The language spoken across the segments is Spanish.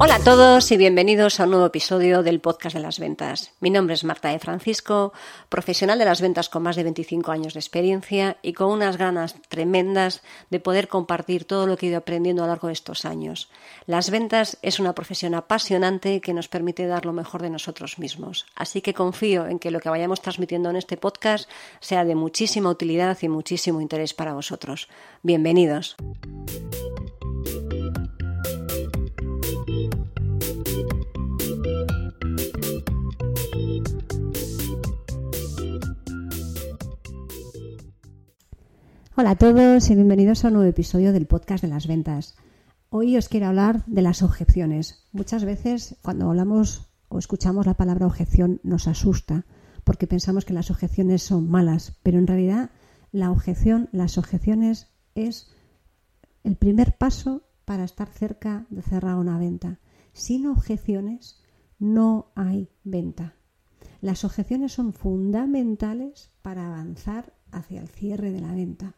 Hola a todos y bienvenidos a un nuevo episodio del podcast de las ventas. Mi nombre es Marta de Francisco, profesional de las ventas con más de 25 años de experiencia y con unas ganas tremendas de poder compartir todo lo que he ido aprendiendo a lo largo de estos años. Las ventas es una profesión apasionante que nos permite dar lo mejor de nosotros mismos. Así que confío en que lo que vayamos transmitiendo en este podcast sea de muchísima utilidad y muchísimo interés para vosotros. Bienvenidos. Hola a todos y bienvenidos a un nuevo episodio del podcast de las ventas. Hoy os quiero hablar de las objeciones. Muchas veces cuando hablamos o escuchamos la palabra objeción nos asusta porque pensamos que las objeciones son malas, pero en realidad la objeción, las objeciones es el primer paso para estar cerca de cerrar una venta. Sin objeciones no hay venta. Las objeciones son fundamentales para avanzar hacia el cierre de la venta.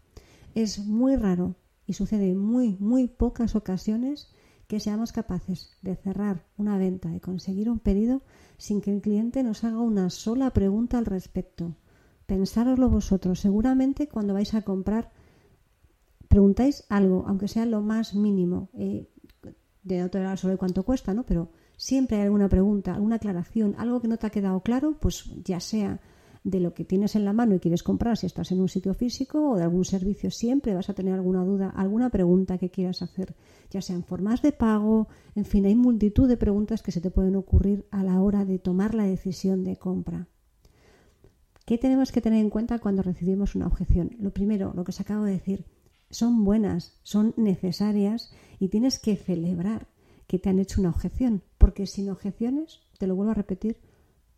Es muy raro y sucede en muy pocas ocasiones que seamos capaces de cerrar una venta, de conseguir un pedido sin que el cliente nos haga una sola pregunta al respecto. Pensároslo vosotros. Seguramente cuando vais a comprar preguntáis algo, aunque sea lo más mínimo. De otro lado sobre cuánto cuesta, ¿no? Pero siempre hay alguna pregunta, alguna aclaración, algo que no te ha quedado claro, pues ya sea de lo que tienes en la mano y quieres comprar si estás en un sitio físico o de algún servicio, siempre vas a tener alguna duda, alguna pregunta que quieras hacer, ya sea en formas de pago, en fin, hay multitud de preguntas que se te pueden ocurrir a la hora de tomar la decisión de compra. ¿Qué tenemos que tener en cuenta cuando recibimos una objeción? Lo primero, lo que os acabo de decir, son buenas, son necesarias y tienes que celebrar que te han hecho una objeción, porque sin objeciones, te lo vuelvo a repetir,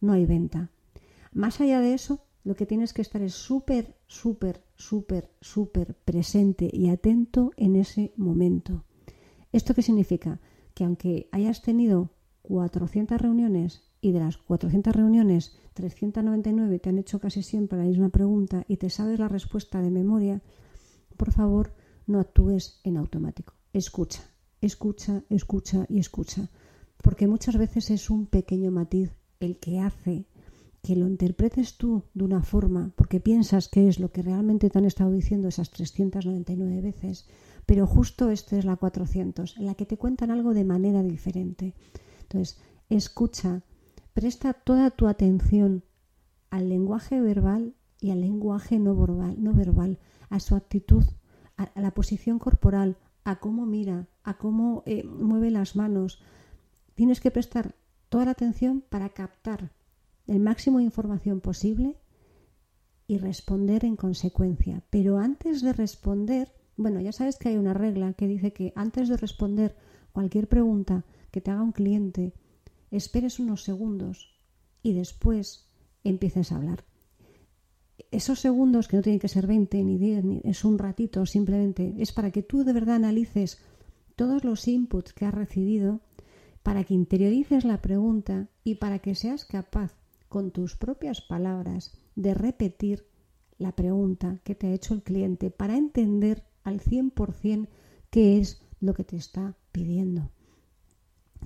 no hay venta. Más allá de eso, lo que tienes que estar es súper presente y atento en ese momento. ¿Esto qué significa? Que aunque hayas tenido 400 reuniones y de las 400 reuniones, 399 te han hecho casi siempre la misma pregunta y te sabes la respuesta de memoria, por favor, no actúes en automático. Escucha. Porque muchas veces es un pequeño matiz el que hace que lo interpretes tú de una forma, porque piensas que es lo que realmente te han estado diciendo esas 399 veces, pero justo esta es la 400, en la que te cuentan algo de manera diferente. Entonces, escucha, presta toda tu atención al lenguaje verbal y al lenguaje no verbal, a su actitud, a la posición corporal, a cómo mira, a cómo mueve las manos. Tienes que prestar toda la atención para captar el máximo de información posible y responder en consecuencia. Pero antes de responder, bueno, ya sabes que hay una regla que dice que antes de responder cualquier pregunta que te haga un cliente, esperes unos segundos y después empieces a hablar. Esos segundos, que no tienen que ser 20 ni 10, ni es un ratito simplemente, es para que tú de verdad analices todos los inputs que has recibido, para que interiorices la pregunta y para que seas capaz con tus propias palabras de repetir la pregunta que te ha hecho el cliente para entender al 100% qué es lo que te está pidiendo.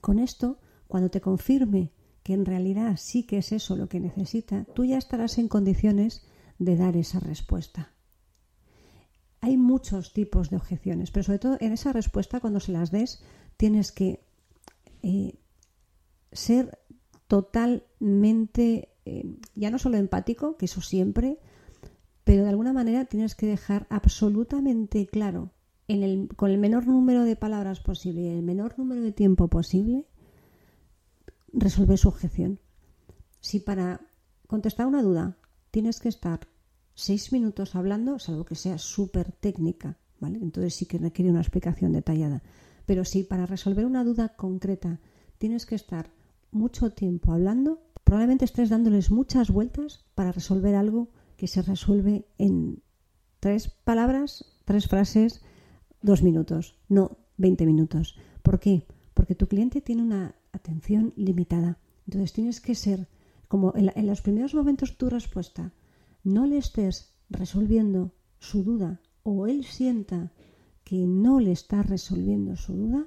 Con esto, cuando te confirme que en realidad sí que es eso lo que necesita, tú ya estarás en condiciones de dar esa respuesta. Hay muchos tipos de objeciones, pero sobre todo en esa respuesta, cuando se las des, tienes que ser totalmente, ya no solo empático, que eso siempre, pero de alguna manera tienes que dejar absolutamente claro, con el menor número de palabras posible y el menor número de tiempo posible, resolver su objeción. Si para contestar una duda tienes que estar 6 minutos hablando, salvo que sea súper técnica, ¿vale? Entonces sí que requiere una explicación detallada. Pero si para resolver una duda concreta tienes que estar mucho tiempo hablando, probablemente estés dándoles muchas vueltas para resolver algo que se resuelve en 3 palabras, 3 frases, 2 minutos, no 20 minutos. ¿Por qué? Porque tu cliente tiene una atención limitada. Entonces tienes que ser, como en los primeros momentos tu respuesta, no le estés resolviendo su duda o él sienta que no le está resolviendo su duda,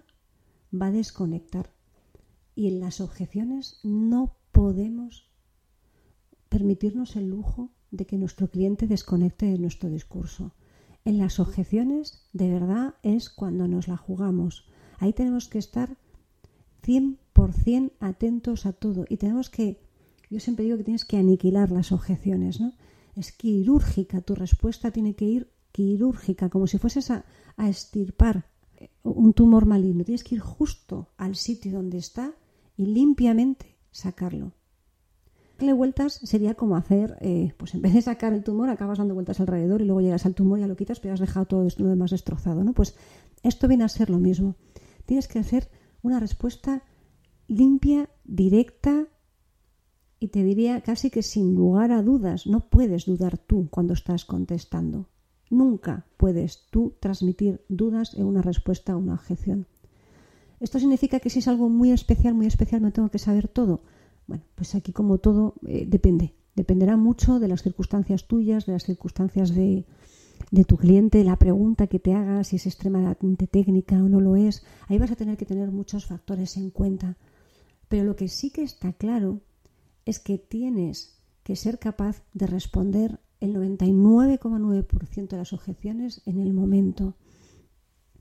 va a desconectar. Y en las objeciones no podemos permitirnos el lujo de que nuestro cliente desconecte de nuestro discurso. En las objeciones, de verdad, es cuando nos la jugamos. Ahí tenemos que estar 100% atentos a todo. Y tenemos que, yo siempre digo que tienes que aniquilar las objeciones, ¿no? Es quirúrgica, tu respuesta tiene que ir quirúrgica, como si fueses a extirpar un tumor maligno. Tienes que ir justo al sitio donde está y limpiamente sacarlo. Darle vueltas sería como hacer, pues en vez de sacar el tumor, acabas dando vueltas alrededor y luego llegas al tumor, ya lo quitas, pero has dejado todo lo demás destrozado, ¿no? Pues esto viene a ser lo mismo. Tienes que hacer una respuesta limpia, directa y te diría casi que sin lugar a dudas. No puedes dudar tú cuando estás contestando. Nunca puedes tú transmitir dudas en una respuesta a una objeción. ¿Esto significa que si es algo muy especial, me tengo que saber todo? Bueno, pues aquí como todo depende. Dependerá mucho de las circunstancias tuyas, de las circunstancias de tu cliente, de la pregunta que te haga, si es extremadamente técnica o no lo es. Ahí vas a tener que tener muchos factores en cuenta. Pero lo que sí que está claro es que tienes que ser capaz de responder el 99,9% de las objeciones en el momento.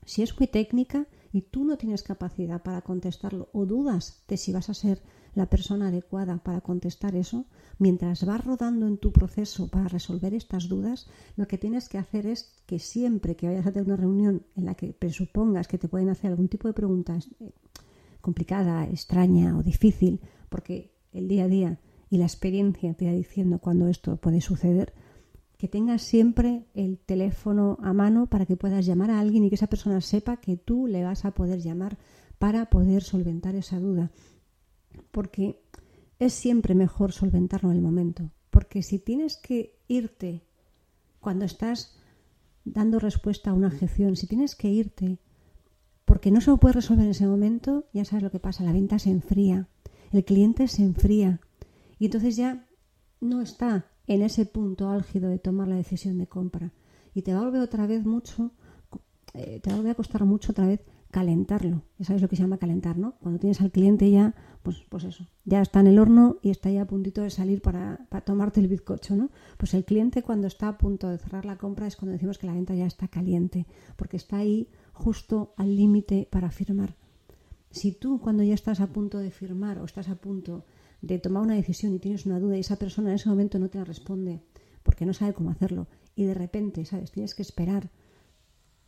Si es muy técnica y tú no tienes capacidad para contestarlo o dudas de si vas a ser la persona adecuada para contestar eso, mientras vas rodando en tu proceso para resolver estas dudas, lo que tienes que hacer es que siempre que vayas a tener una reunión en la que presupongas que te pueden hacer algún tipo de pregunta complicada, extraña o difícil, porque el día a día y la experiencia te va diciendo cuando esto puede suceder, que tengas siempre el teléfono a mano para que puedas llamar a alguien y que esa persona sepa que tú le vas a poder llamar para poder solventar esa duda. Porque es siempre mejor solventarlo en el momento. Porque si tienes que irte cuando estás dando respuesta a una objeción, si tienes que irte porque no se lo puedes resolver en ese momento, ya sabes lo que pasa, la venta se enfría, el cliente se enfría y entonces ya no está en ese punto álgido de tomar la decisión de compra. Y te va a volver otra vez mucho, te va a volver a costar mucho otra vez calentarlo. Ya sabes lo que se llama calentar, ¿no? Cuando tienes al cliente ya, pues eso, ya está en el horno y está ya a puntito de salir para tomarte el bizcocho, ¿no? Pues el cliente cuando está a punto de cerrar la compra es cuando decimos que la venta ya está caliente, porque está ahí justo al límite para firmar. Si tú cuando ya estás a punto de firmar o estás a punto de tomar una decisión y tienes una duda y esa persona en ese momento no te la responde porque no sabe cómo hacerlo y de repente, ¿sabes? Tienes que esperar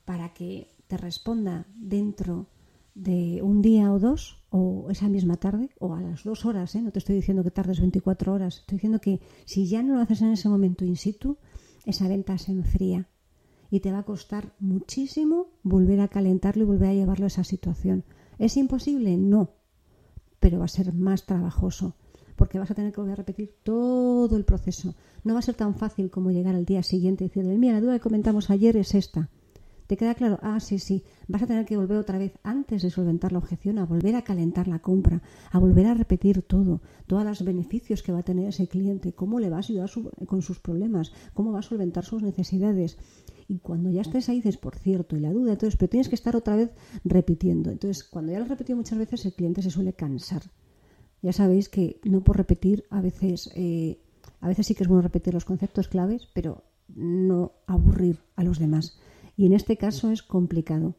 para que te responda dentro de un día o dos o esa misma tarde o a las 2 horas, ¿eh? No te estoy diciendo que tardes 24 horas, estoy diciendo que si ya no lo haces en ese momento in situ, esa venta se enfría y te va a costar muchísimo volver a calentarlo y volver a llevarlo a esa situación. ¿Es imposible? No, pero va a ser más trabajoso porque vas a tener que volver a repetir todo el proceso. No va a ser tan fácil como llegar al día siguiente y decirle, mira, la duda que comentamos ayer es esta. ¿Te queda claro? Ah, sí, sí. Vas a tener que volver otra vez, antes de solventar la objeción, a volver a calentar la compra, a volver a repetir todo, todos los beneficios que va a tener ese cliente, cómo le va a ayudar con sus problemas, cómo va a solventar sus necesidades. Y cuando ya estés ahí, dices, por cierto, y la duda, entonces, pero tienes que estar otra vez repitiendo. Entonces, cuando ya lo has repetido muchas veces, el cliente se suele cansar. Ya sabéis que no por repetir, a veces sí que es bueno repetir los conceptos claves, pero no aburrir a los demás. Y en este caso es complicado.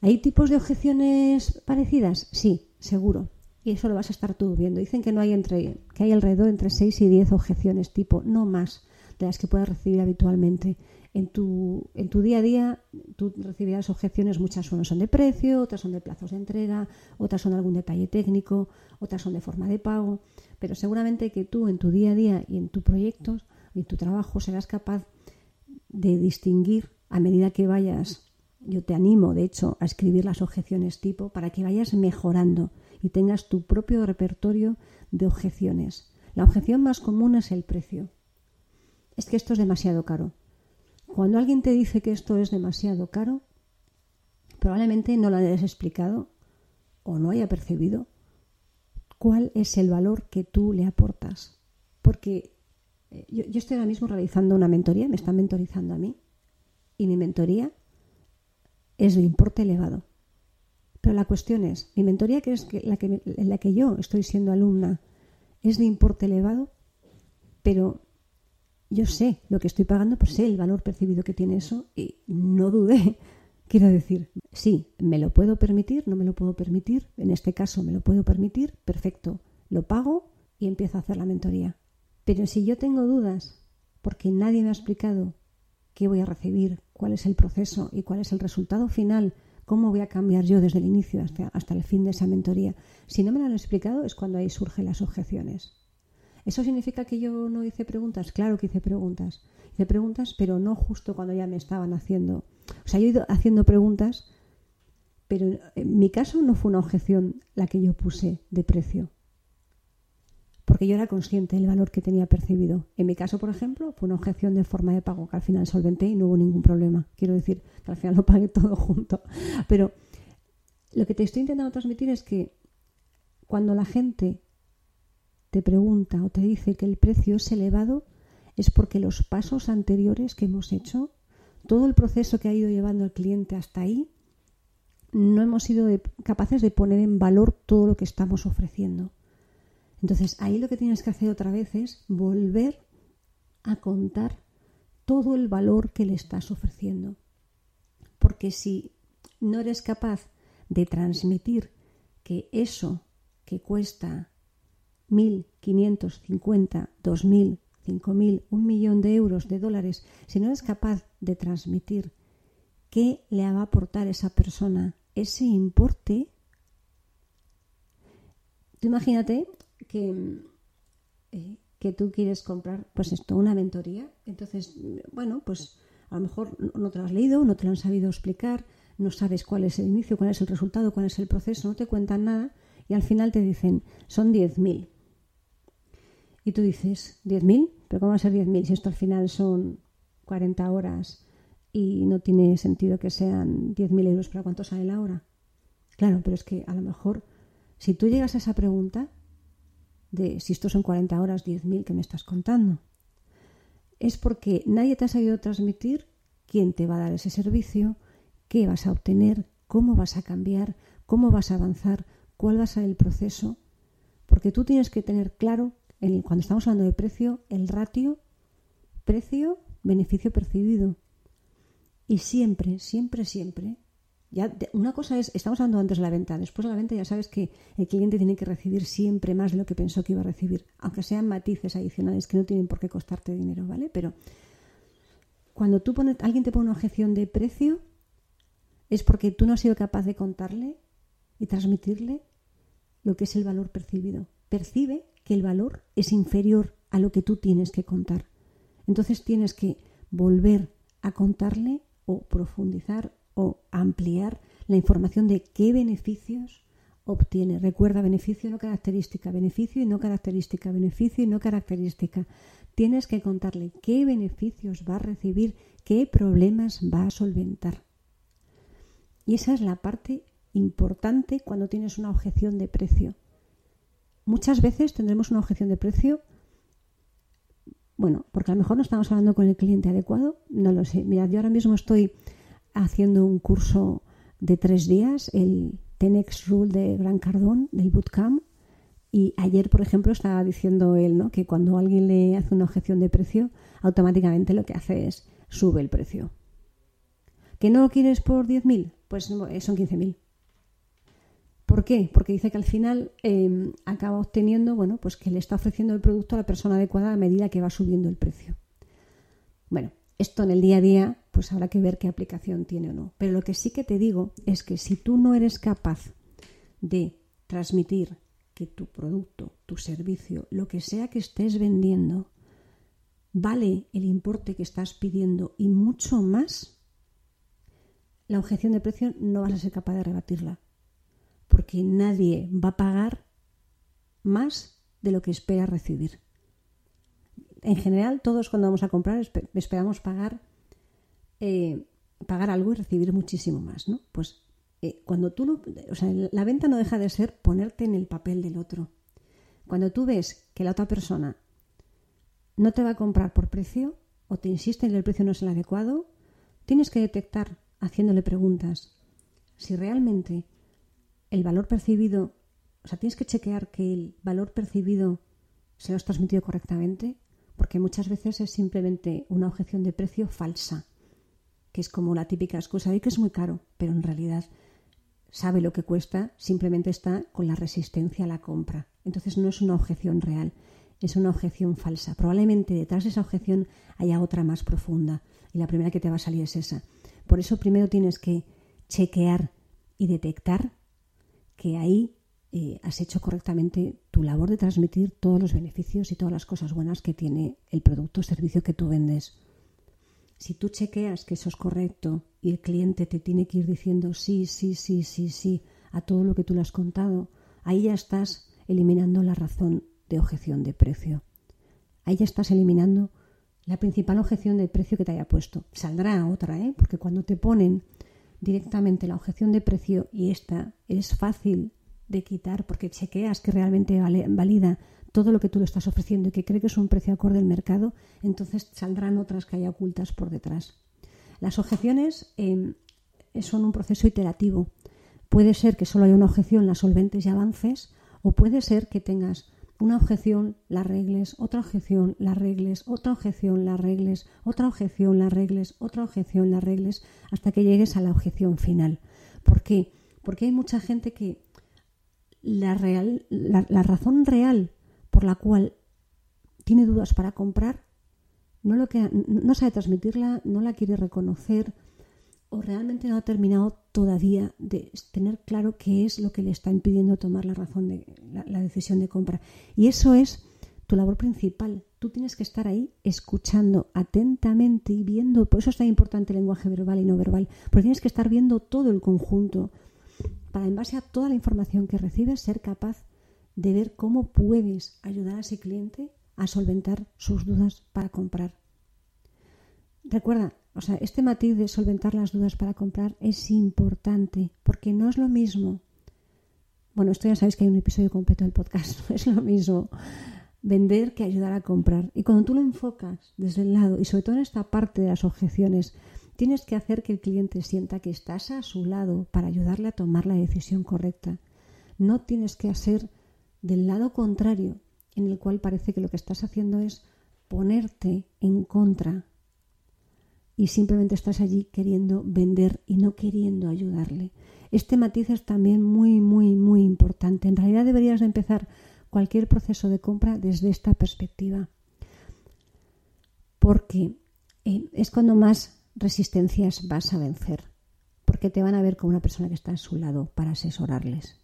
¿Hay tipos de objeciones parecidas? Sí, seguro. y eso lo vas a estar tú viendo. Dicen que no hay que hay alrededor entre 6 y 10 objeciones tipo, no más, de las que puedas recibir habitualmente. En tu día a día tú recibirás objeciones, muchas son de precio, otras son de plazos de entrega, otras son de algún detalle técnico, otras son de forma de pago, pero seguramente que tú en tu día a día y en tus proyectos y en tu trabajo serás capaz de distinguir a medida que vayas. Yo te animo, de hecho, a escribir las objeciones tipo para que vayas mejorando y tengas tu propio repertorio de objeciones. La objeción más común es el precio. Es que esto es demasiado caro. Cuando alguien te dice que esto es demasiado caro, probablemente no lo hayas explicado o no haya percibido cuál es el valor que tú le aportas. Porque yo estoy ahora mismo realizando una mentoría, me están mentorizando a mí, y mi mentoría es de importe elevado. Pero la cuestión es, mi mentoría, que es en la que yo estoy siendo alumna, es de importe elevado, pero yo sé lo que estoy pagando, pues sé el valor percibido que tiene eso y no dudé. Quiero decir, sí, me lo puedo permitir, no me lo puedo permitir. En este caso me lo puedo permitir, perfecto. Lo pago y empiezo a hacer la mentoría. Pero si yo tengo dudas, porque nadie me ha explicado qué voy a recibir, cuál es el proceso y cuál es el resultado final, cómo voy a cambiar yo desde el inicio hasta el fin de esa mentoría. Si no me lo han explicado es cuando ahí surgen las objeciones. ¿Eso significa que yo no hice preguntas? Claro que hice preguntas. Hice preguntas, pero no justo cuando ya me estaban haciendo. O sea, yo he ido haciendo preguntas, pero en mi caso no fue una objeción la que yo puse de precio. Porque yo era consciente del valor que tenía percibido. En mi caso, por ejemplo, fue una objeción de forma de pago, que al final solventé y no hubo ningún problema. Quiero decir, que al final lo pagué todo junto. Pero lo que te estoy intentando transmitir es que cuando la gente te pregunta o te dice que el precio es elevado, es porque los pasos anteriores que hemos hecho, todo el proceso que ha ido llevando el cliente hasta ahí, no hemos sido capaces de poner en valor todo lo que estamos ofreciendo. Entonces, ahí lo que tienes que hacer otra vez es volver a contar todo el valor que le estás ofreciendo. Porque si no eres capaz de transmitir que eso que cuesta 1.550, 2.000, 5.000, 1.000.000 de euros, de dólares, si no eres capaz de transmitir qué le va a aportar esa persona ese importe, tú imagínate que tú quieres comprar, pues esto, una mentoría. Entonces, bueno, pues a lo mejor no te lo has leído, no te lo han sabido explicar, no sabes cuál es el inicio, cuál es el resultado, cuál es el proceso, no te cuentan nada y al final te dicen, son 10.000. Y tú dices, ¿10.000? ¿Pero cómo va a ser 10.000 si esto al final son 40 horas y no tiene sentido que sean 10.000 euros? ¿Para cuánto sale la hora? Claro, pero es que a lo mejor, si tú llegas a esa pregunta de si esto son 40 horas, 10.000, ¿qué me estás contando? Es porque nadie te ha sabido transmitir quién te va a dar ese servicio, qué vas a obtener, cómo vas a cambiar, cómo vas a avanzar, cuál va a ser el proceso, porque tú tienes que tener claro, cuando estamos hablando de precio, el ratio precio-beneficio percibido. Y siempre, siempre, siempre, ya una cosa es, estamos hablando antes de la venta, después de la venta ya sabes que el cliente tiene que recibir siempre más de lo que pensó que iba a recibir, aunque sean matices adicionales que no tienen por qué costarte dinero, ¿vale? Pero cuando alguien te pone una objeción de precio, es porque tú no has sido capaz de contarle y transmitirle lo que es el valor percibido. Percibe que el valor es inferior a lo que tú tienes que contar. Entonces tienes que volver a contarle o profundizar o ampliar la información de qué beneficios obtiene. Recuerda, beneficio no característica, beneficio y no característica, beneficio y no característica. Tienes que contarle qué beneficios va a recibir, qué problemas va a solventar. Y esa es la parte importante cuando tienes una objeción de precio. Muchas veces tendremos una objeción de precio, bueno, porque a lo mejor no estamos hablando con el cliente adecuado, no lo sé. Mirad, yo ahora mismo estoy haciendo un curso de 3 días, el 10x Rule de Grant Cardone, del bootcamp, y ayer, por ejemplo, estaba diciendo él, ¿no?, que cuando alguien le hace una objeción de precio, automáticamente lo que hace es sube el precio. ¿Que no lo quieres por 10.000? Pues son 15.000. ¿Por qué? Porque dice que al final acaba obteniendo, bueno, pues que le está ofreciendo el producto a la persona adecuada a medida que va subiendo el precio. Bueno, esto en el día a día pues habrá que ver qué aplicación tiene o no. Pero lo que sí que te digo es que si tú no eres capaz de transmitir que tu producto, tu servicio, lo que sea que estés vendiendo, vale el importe que estás pidiendo y mucho más, la objeción de precio no vas a ser capaz de rebatirla, porque nadie va a pagar más de lo que espera recibir. En general, todos cuando vamos a comprar esperamos pagar algo y recibir muchísimo más, ¿no? Pues cuando tú la venta no deja de ser ponerte en el papel del otro. Cuando tú ves que la otra persona no te va a comprar por precio o te insiste en que el precio no es el adecuado, tienes que detectar haciéndole preguntas si realmente el valor percibido, tienes que chequear que el valor percibido se lo has transmitido correctamente, porque muchas veces es simplemente una objeción de precio falsa, que es como la típica excusa de que es muy caro, pero en realidad sabe lo que cuesta, simplemente está con la resistencia a la compra. Entonces no es una objeción real. Es una objeción falsa. Probablemente detrás de esa objeción haya otra más profunda y la primera que te va a salir es esa. Por eso primero tienes que chequear y detectar que ahí has hecho correctamente tu labor de transmitir todos los beneficios y todas las cosas buenas que tiene el producto o servicio que tú vendes. Si tú chequeas que eso es correcto y el cliente te tiene que ir diciendo sí, sí, sí, sí, sí a todo lo que tú le has contado, ahí ya estás eliminando la razón de objeción de precio. Ahí ya estás eliminando la principal objeción de precio que te haya puesto. Saldrá otra, porque cuando te ponen directamente la objeción de precio y esta es fácil de quitar porque chequeas que realmente valida todo lo que tú le estás ofreciendo y que cree que es un precio acorde al mercado, entonces saldrán otras que haya ocultas por detrás. Las objeciones son un proceso iterativo. Puede ser que solo haya una objeción, la solventes y avances, o puede ser que tengas una objeción, las reglas, otra objeción, las reglas, otra objeción, las reglas, otra objeción, las reglas, otra objeción, las reglas, hasta que llegues a la objeción final. ¿Por qué? Porque hay mucha gente que la razón real por la cual tiene dudas para comprar no sabe transmitirla, no la quiere reconocer o realmente no ha terminado todavía de tener claro qué es lo que le está impidiendo tomar la decisión de compra. Y eso es tu labor principal. Tú tienes que estar ahí escuchando atentamente y viendo. Por eso es tan importante el lenguaje verbal y no verbal, porque tienes que estar viendo todo el conjunto para, en base a toda la información que recibes, ser capaz de ver cómo puedes ayudar a ese cliente a solventar sus dudas para comprar. Recuerda, este matiz de solventar las dudas para comprar es importante, porque no es lo mismo. Bueno, esto ya sabéis que hay un episodio completo del podcast. No es lo mismo vender que ayudar a comprar. Y cuando tú lo enfocas desde el lado, y sobre todo en esta parte de las objeciones, tienes que hacer que el cliente sienta que estás a su lado para ayudarle a tomar la decisión correcta. No tienes que hacer del lado contrario, en el cual parece que lo que estás haciendo es ponerte en contra. Y simplemente estás allí queriendo vender y no queriendo ayudarle. Este matiz es también muy, muy, muy importante. En realidad deberías de empezar cualquier proceso de compra desde esta perspectiva. Porque es cuando más resistencias vas a vencer. Porque te van a ver como una persona que está a su lado para asesorarles.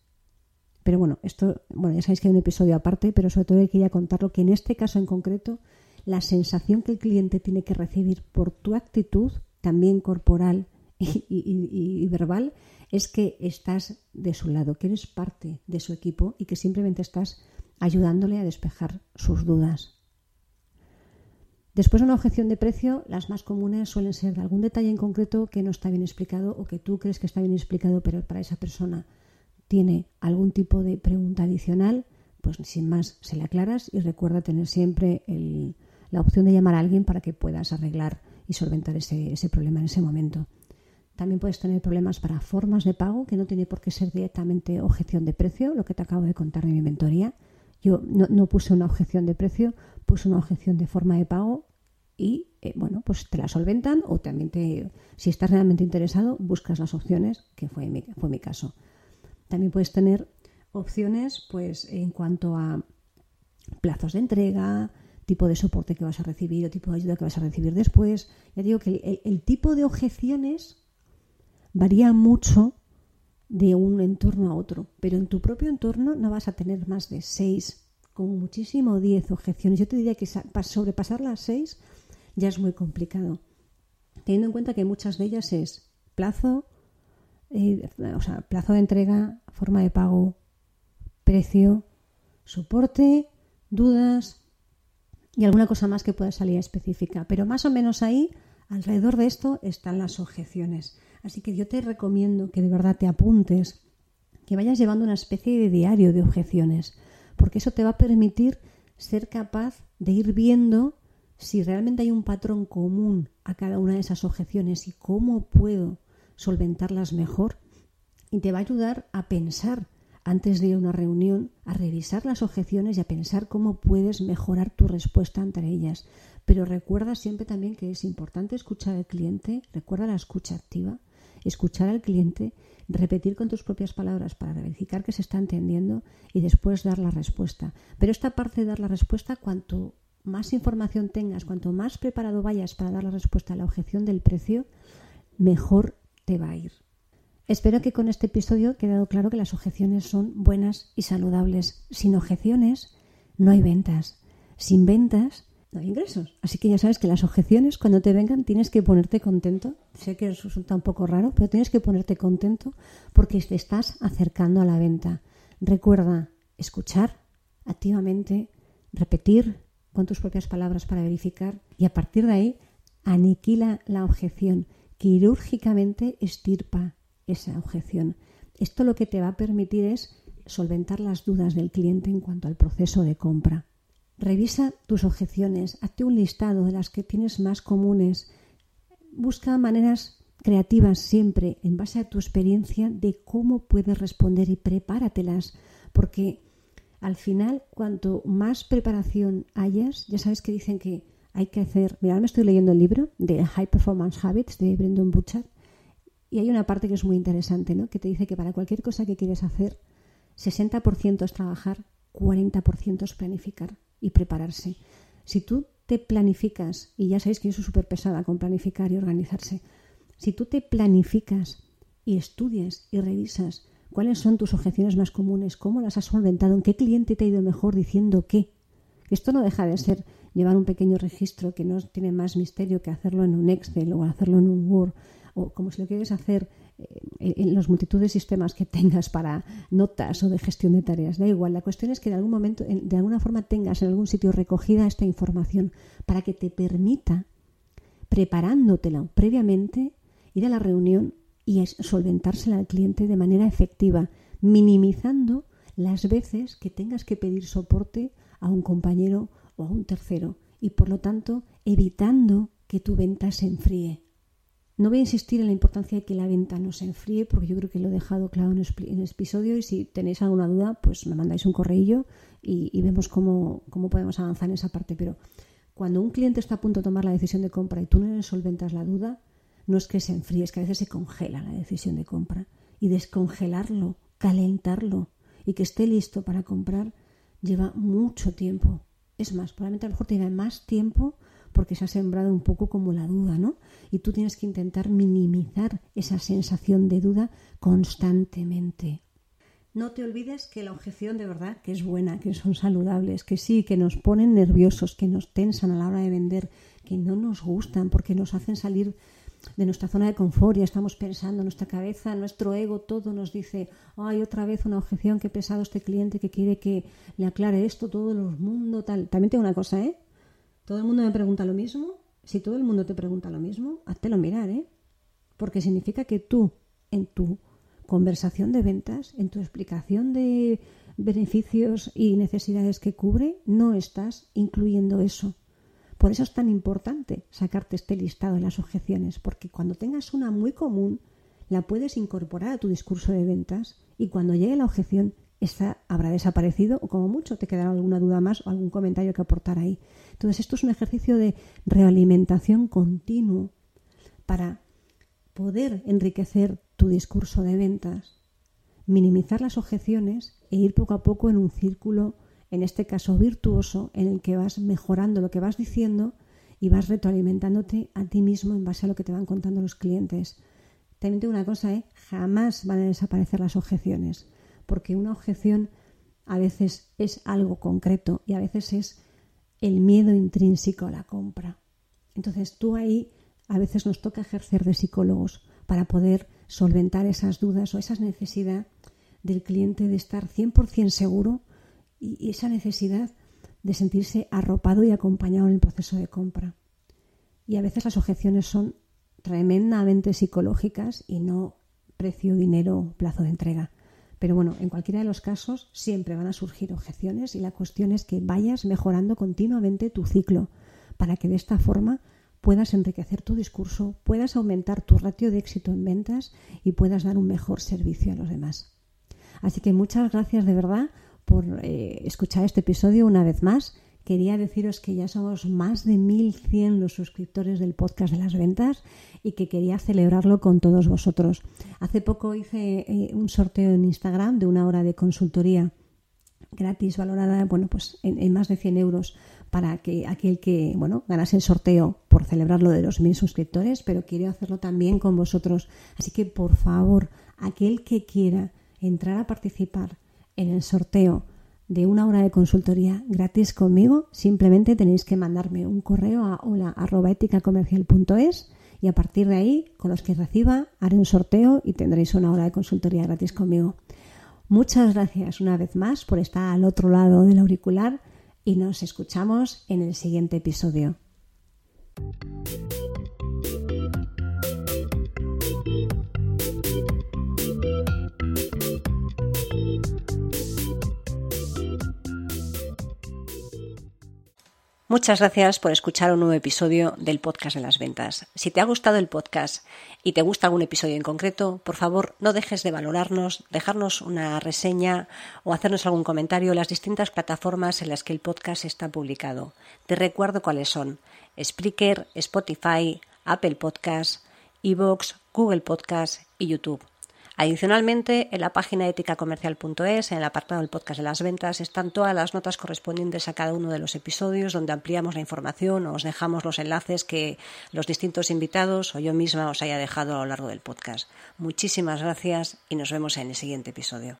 Pero bueno, ya sabéis que hay un episodio aparte, pero sobre todo quería contarlo, que en este caso en concreto, la sensación que el cliente tiene que recibir por tu actitud, también corporal y verbal, es que estás de su lado, que eres parte de su equipo y que simplemente estás ayudándole a despejar sus dudas. Después de una objeción de precio, las más comunes suelen ser de algún detalle en concreto que no está bien explicado o que tú crees que está bien explicado, pero para esa persona tiene algún tipo de pregunta adicional, pues sin más se la aclaras y recuerda tener siempre la opción de llamar a alguien para que puedas arreglar y solventar ese problema en ese momento. También puedes tener problemas para formas de pago, que no tiene por qué ser directamente objeción de precio, lo que te acabo de contar de mi mentoría. Yo no puse una objeción de precio, puse una objeción de forma de pago y pues te la solventan, o también si estás realmente interesado, buscas las opciones, que fue mi caso. También puedes tener opciones pues en cuanto a plazos de entrega, tipo de soporte que vas a recibir o tipo de ayuda que vas a recibir después. Ya digo que el tipo de objeciones varía mucho de un entorno a otro, pero en tu propio entorno no vas a tener más de 6, como muchísimo 10 objeciones. Yo te diría que sobrepasar las 6 ya es muy complicado, teniendo en cuenta que muchas de ellas es plazo, plazo de entrega, forma de pago, precio, soporte, dudas y alguna cosa más que pueda salir específica. Pero más o menos ahí, alrededor de esto, están las objeciones. Así que yo te recomiendo que de verdad te apuntes, que vayas llevando una especie de diario de objeciones, porque eso te va a permitir ser capaz de ir viendo si realmente hay un patrón común a cada una de esas objeciones y cómo puedo solventarlas mejor. Y te va a ayudar a pensar antes de ir a una reunión, a revisar las objeciones y a pensar cómo puedes mejorar tu respuesta ante ellas. Pero recuerda siempre también que es importante escuchar al cliente, recuerda la escucha activa, escuchar al cliente, repetir con tus propias palabras para verificar que se está entendiendo y después dar la respuesta. Pero esta parte de dar la respuesta, cuanto más información tengas, cuanto más preparado vayas para dar la respuesta a la objeción del precio, mejor te va a ir. Espero que con este episodio haya quedado claro que las objeciones son buenas y saludables. Sin objeciones no hay ventas. Sin ventas no hay ingresos. Así que ya sabes que las objeciones, cuando te vengan, tienes que ponerte contento. Sé que resulta un poco raro, pero tienes que ponerte contento porque te estás acercando a la venta. Recuerda escuchar activamente, repetir con tus propias palabras para verificar y a partir de ahí aniquila la objeción. Quirúrgicamente estirpa esa objeción. Esto lo que te va a permitir es solventar las dudas del cliente en cuanto al proceso de compra. Revisa tus objeciones, hazte un listado de las que tienes más comunes. Busca maneras creativas siempre en base a tu experiencia de cómo puedes responder y prepáratelas, porque al final cuanto más preparación hayas, ya sabes que dicen que hay que hacer... Mira, ahora me estoy leyendo el libro de High Performance Habits de Brendon Burchard. Y hay una parte que es muy interesante, ¿no? Que te dice que para cualquier cosa que quieres hacer, 60% es trabajar, 40% es planificar y prepararse. Si tú te planificas, y ya sabéis que yo soy súper pesada con planificar y organizarse, si tú te planificas y estudias y revisas cuáles son tus objeciones más comunes, cómo las has solventado, en qué cliente te ha ido mejor diciendo qué, esto no deja de ser llevar un pequeño registro que no tiene más misterio que hacerlo en un Excel o hacerlo en un Word, o como si lo quieres hacer en los multitud de sistemas que tengas para notas o de gestión de tareas, da igual. La cuestión es que de alguna forma tengas en algún sitio recogida esta información para que te permita, preparándotela previamente, ir a la reunión y solventársela al cliente de manera efectiva, minimizando las veces que tengas que pedir soporte a un compañero o a un tercero y, por lo tanto, evitando que tu venta se enfríe. No voy a insistir en la importancia de que la venta no se enfríe porque yo creo que lo he dejado claro en el episodio y si tenéis alguna duda, pues me mandáis un correillo y vemos cómo podemos avanzar en esa parte. Pero cuando un cliente está a punto de tomar la decisión de compra y tú no le solventas la duda, no es que se enfríe, es que a veces se congela la decisión de compra. Y descongelarlo, calentarlo y que esté listo para comprar lleva mucho tiempo. Es más, probablemente a lo mejor te lleva más tiempo porque se ha sembrado un poco como la duda, ¿no? Y tú tienes que intentar minimizar esa sensación de duda constantemente. No te olvides que la objeción de verdad que es buena, que son saludables, que sí, que nos ponen nerviosos, que nos tensan a la hora de vender, que no nos gustan porque nos hacen salir de nuestra zona de confort, ya estamos pensando, nuestra cabeza, nuestro ego, todo nos dice, ay, otra vez una objeción, qué pesado este cliente que quiere que le aclare esto, todo el mundo tal. También tengo una cosa, ¿eh? Todo el mundo me pregunta lo mismo. Si todo el mundo te pregunta lo mismo, háztelo mirar, ¿eh? Porque significa que tú, en tu conversación de ventas, en tu explicación de beneficios y necesidades que cubre, no estás incluyendo eso. Por eso es tan importante sacarte este listado de las objeciones, porque cuando tengas una muy común, la puedes incorporar a tu discurso de ventas y cuando llegue la objeción, esta habrá desaparecido o como mucho te quedará alguna duda más o algún comentario que aportar ahí. Entonces esto es un ejercicio de realimentación continuo para poder enriquecer tu discurso de ventas minimizar las objeciones e ir poco a poco en un círculo, en este caso virtuoso, en el que vas mejorando lo que vas diciendo y vas retroalimentándote a ti mismo en base a lo que te van contando los clientes. También tengo una cosa, jamás van a desaparecer las objeciones, porque una objeción a veces es algo concreto y a veces es el miedo intrínseco a la compra. Entonces tú ahí a veces nos toca ejercer de psicólogos para poder solventar esas dudas o esa necesidad del cliente de estar 100% seguro y esa necesidad de sentirse arropado y acompañado en el proceso de compra. Y a veces las objeciones son tremendamente psicológicas y no precio, dinero, plazo de entrega. Pero bueno, en cualquiera de los casos siempre van a surgir objeciones y la cuestión es que vayas mejorando continuamente tu ciclo para que de esta forma puedas enriquecer tu discurso, puedas aumentar tu ratio de éxito en ventas y puedas dar un mejor servicio a los demás. Así que muchas gracias de verdad por escuchar este episodio una vez más. Quería deciros que ya somos más de 1.100 los suscriptores del podcast de las ventas y que quería celebrarlo con todos vosotros. Hace poco hice un sorteo en Instagram de una hora de consultoría gratis, valorada en más de 100 euros para que aquel que ganase el sorteo por celebrarlo de los 1.000 suscriptores, pero quiero hacerlo también con vosotros. Así que, por favor, aquel que quiera entrar a participar en el sorteo de una hora de consultoría gratis conmigo, simplemente tenéis que mandarme un correo a hola@eticacomercial.es y a partir de ahí, con los que reciba, haré un sorteo y tendréis una hora de consultoría gratis conmigo. Muchas gracias una vez más por estar al otro lado del auricular y nos escuchamos en el siguiente episodio. Muchas gracias por escuchar un nuevo episodio del podcast de las ventas. Si te ha gustado el podcast y te gusta algún episodio en concreto, por favor no dejes de valorarnos, dejarnos una reseña o hacernos algún comentario en las distintas plataformas en las que el podcast está publicado. Te recuerdo cuáles son: Spreaker, Spotify, Apple Podcasts, iVoox, Google Podcasts y YouTube. Adicionalmente, en la página eticacomercial.es, en el apartado del podcast de las ventas, están todas las notas correspondientes a cada uno de los episodios, donde ampliamos la información o os dejamos los enlaces que los distintos invitados o yo misma os haya dejado a lo largo del podcast. Muchísimas gracias y nos vemos en el siguiente episodio.